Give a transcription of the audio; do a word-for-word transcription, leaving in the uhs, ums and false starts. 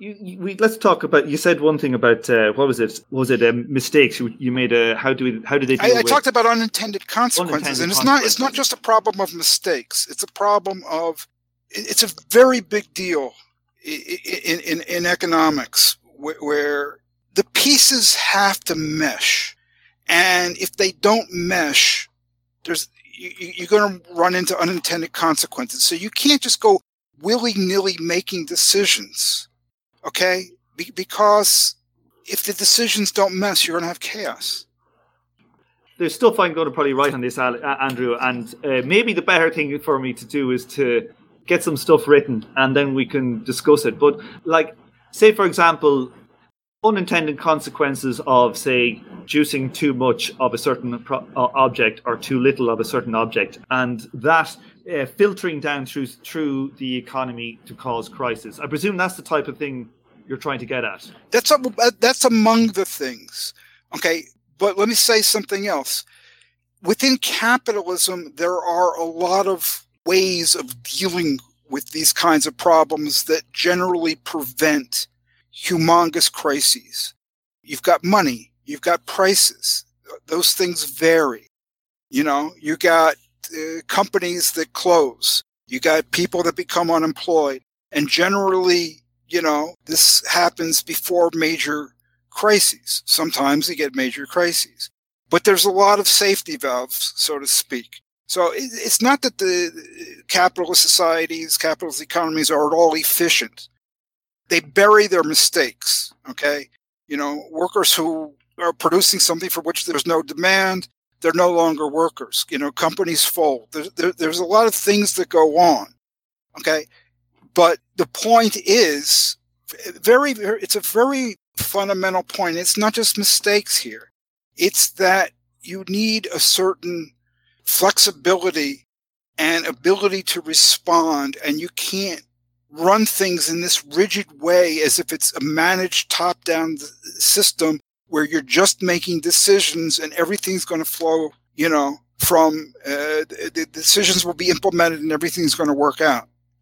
You, you, we, let's talk about. You said one thing about uh, what was it? Was it um, mistakes you, you made? A how do we? How do they? Deal I, I with talked about unintended consequences, unintended and it's consequences. not. It's not just a problem of mistakes. It's a problem of. It's a very big deal in in, in economics where, where the pieces have to mesh, and if they don't mesh, there's you, you're going to run into unintended consequences. So you can't just go willy-nilly making decisions. Okay, Be- because if the decisions don't mess, you're going to have chaos. There's stuff I'm going to probably write on this, Andrew, and uh, maybe the better thing for me to do is to get some stuff written and then we can discuss it. But, like, say, for example, unintended consequences of, say, juicing too much of a certain pro- object or too little of a certain object, and that uh, filtering down through through the economy to cause crisis. I presume that's the type of thing you're trying to get at. That's a, that's among the things. Okay, but let me say something else. Within capitalism, there are a lot of ways of dealing with these kinds of problems that generally prevent humongous crises. You've got money, you've got prices. Those things vary. You know, you got uh, companies that close. You got people that become unemployed. And generally, you know, this happens before major crises. Sometimes you get major crises. But there's a lot of safety valves, so to speak. So it's not that the capitalist societies, capitalist economies are at all efficient. They bury their mistakes, okay? You know, workers who are producing something for which there's no demand, they're no longer workers. You know, companies fold. There's, there, there's a lot of things that go on, okay? But the point is, very, it's a very fundamental point. It's not just mistakes here. It's that you need a certain flexibility and ability to respond, and you can't run things in this rigid way as if it's a managed top-down system where you're just making decisions and everything's going to flow, you know, from uh, the decisions will be implemented and everything's going to work out.